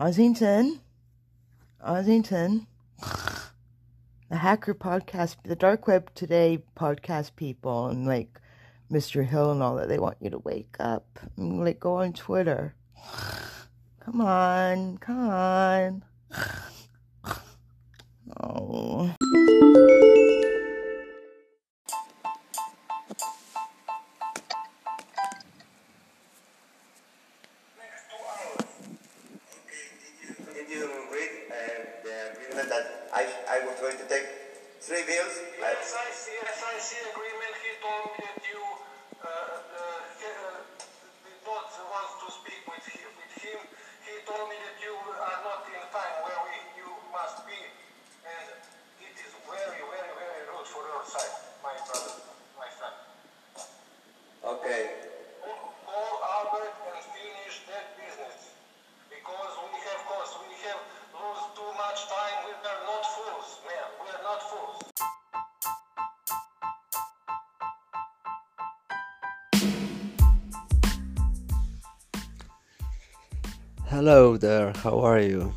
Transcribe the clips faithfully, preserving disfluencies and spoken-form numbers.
Ossington, Ossington, the Hacker Podcast, the Dark Web Today podcast people, and like Mister Hill and all that, they want you to wake up and like go on Twitter. Come on, come on. Oh. Hello there, how are you?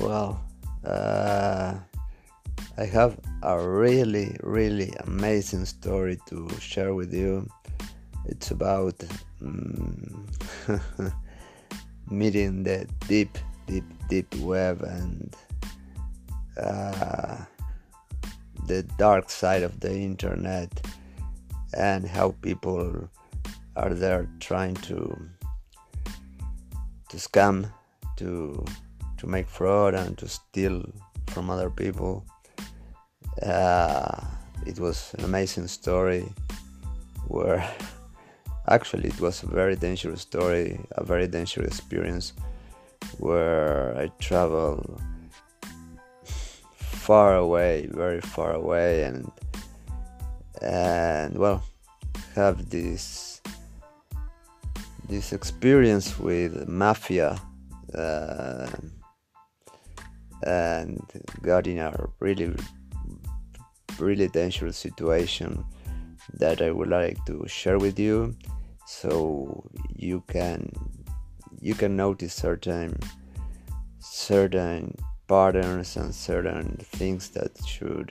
Well, uh, I have a really, really amazing story to share with you. It's about um, meeting the deep, deep, deep web and uh, the dark side of the internet and how people are there trying to to scam, to to make fraud and to steal from other people. Uh, it was an amazing story where actually it was a very dangerous story, a very dangerous experience where I traveled far away, very far away and and well, have this this experience with mafia. Uh, and got in a really, really dangerous situation that I would like to share with you, so you can you can notice certain certain patterns and certain things that should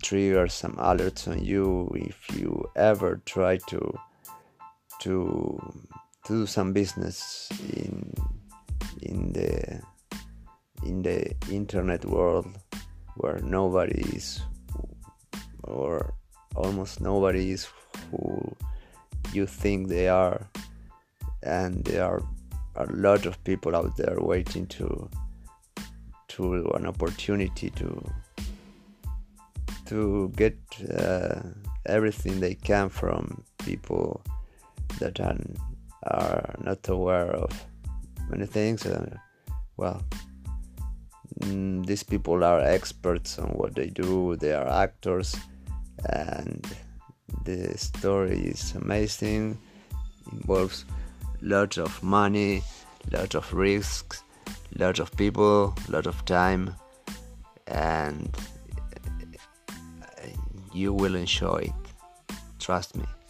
trigger some alerts on you if you ever try to to. To do some business in in the in the internet world where nobody is or almost nobody is who you think they are, and there are a lot of people out there waiting to to an opportunity to to get uh, everything they can from people that are are not aware of many things. And well, these people are experts on what they do, they are actors, and the story is amazing, involves lots of money, lots of risks, lots of people, lot of time, and you will enjoy it, trust me.